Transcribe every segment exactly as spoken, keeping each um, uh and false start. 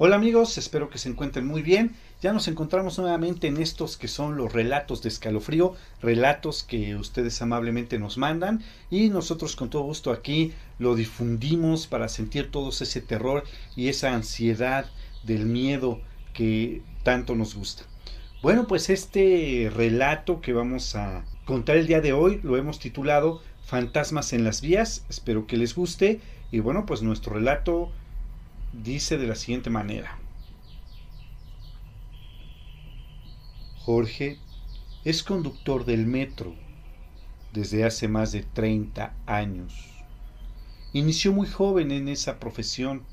Hola amigos, espero que se encuentren muy bien. Ya nos encontramos nuevamente en estos que son los relatos de escalofrío, relatos que ustedes amablemente nos mandan y nosotros con todo gusto aquí lo difundimos para sentir todo ese terror y esa ansiedad del miedo que tanto nos gusta. Bueno, pues este relato que vamos a contar el día de hoy lo hemos titulado Fantasmas en las vías, espero que les guste y bueno, pues nuestro relato dice de la siguiente manera. Jorge es conductor del metro desde hace más de treinta años. Inició muy joven en esa profesión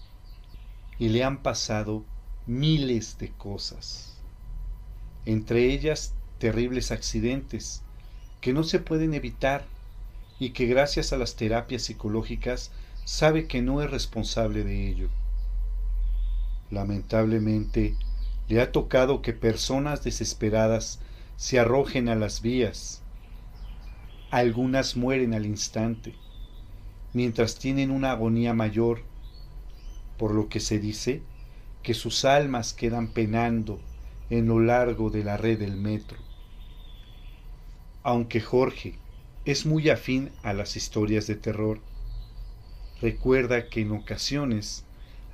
y le han pasado miles de cosas, entre ellas terribles accidentes que no se pueden evitar y que gracias a las terapias psicológicas sabe que no es responsable de ello. Lamentablemente, le ha tocado que personas desesperadas se arrojen a las vías. Algunas mueren al instante, mientras tienen una agonía mayor, por lo que se dice que sus almas quedan penando en lo largo de la red del metro. Aunque Jorge es muy afín a las historias de terror, recuerda que en ocasiones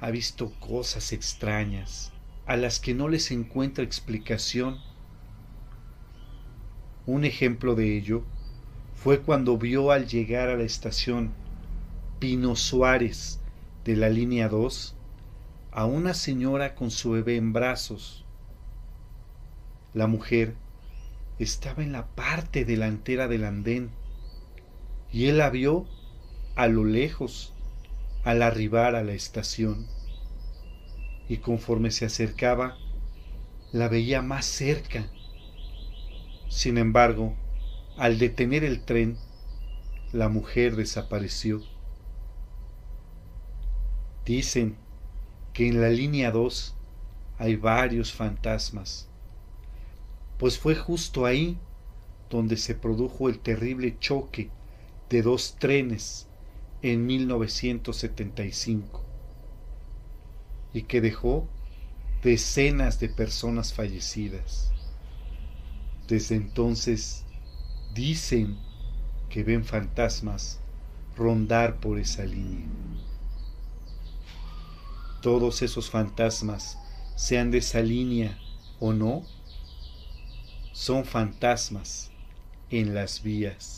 ha visto cosas extrañas a las que no les encuentra explicación. Un ejemplo de ello fue cuando vio al llegar a la estación Pino Suárez de la línea dos a una señora con su bebé en brazos. La mujer estaba en la parte delantera del andén y él la vio a lo lejos al arribar a la estación, y conforme se acercaba, la veía más cerca. Sin embargo, al detener el tren, la mujer desapareció. Dicen que en la línea dos hay varios fantasmas, pues fue justo ahí donde se produjo el terrible choque de dos trenes en mil novecientos setenta y cinco y que dejó decenas de personas fallecidas. Desde entonces dicen que ven fantasmas rondar por esa línea. Todos esos fantasmas, sean de esa línea o no, son fantasmas en las vías.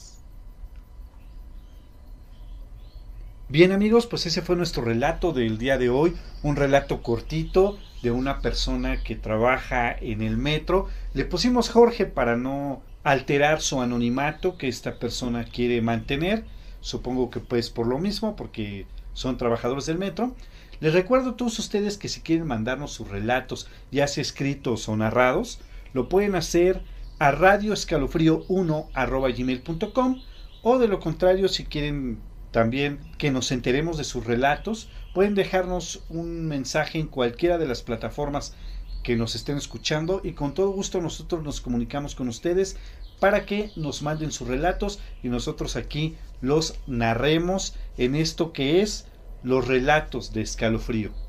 Bien amigos, pues ese fue nuestro relato del día de hoy, un relato cortito de una persona que trabaja en el metro. Le pusimos Jorge para no alterar su anonimato que esta persona quiere mantener, supongo que pues por lo mismo, porque son trabajadores del metro. Les recuerdo a todos ustedes que si quieren mandarnos sus relatos, ya sea escritos o narrados, lo pueden hacer a radio escalofrío uno arroba gmail punto com, o de lo contrario, si quieren también que nos enteremos de sus relatos, pueden dejarnos un mensaje en cualquiera de las plataformas que nos estén escuchando y con todo gusto nosotros nos comunicamos con ustedes para que nos manden sus relatos y nosotros aquí los narremos en esto que es los relatos de escalofrío.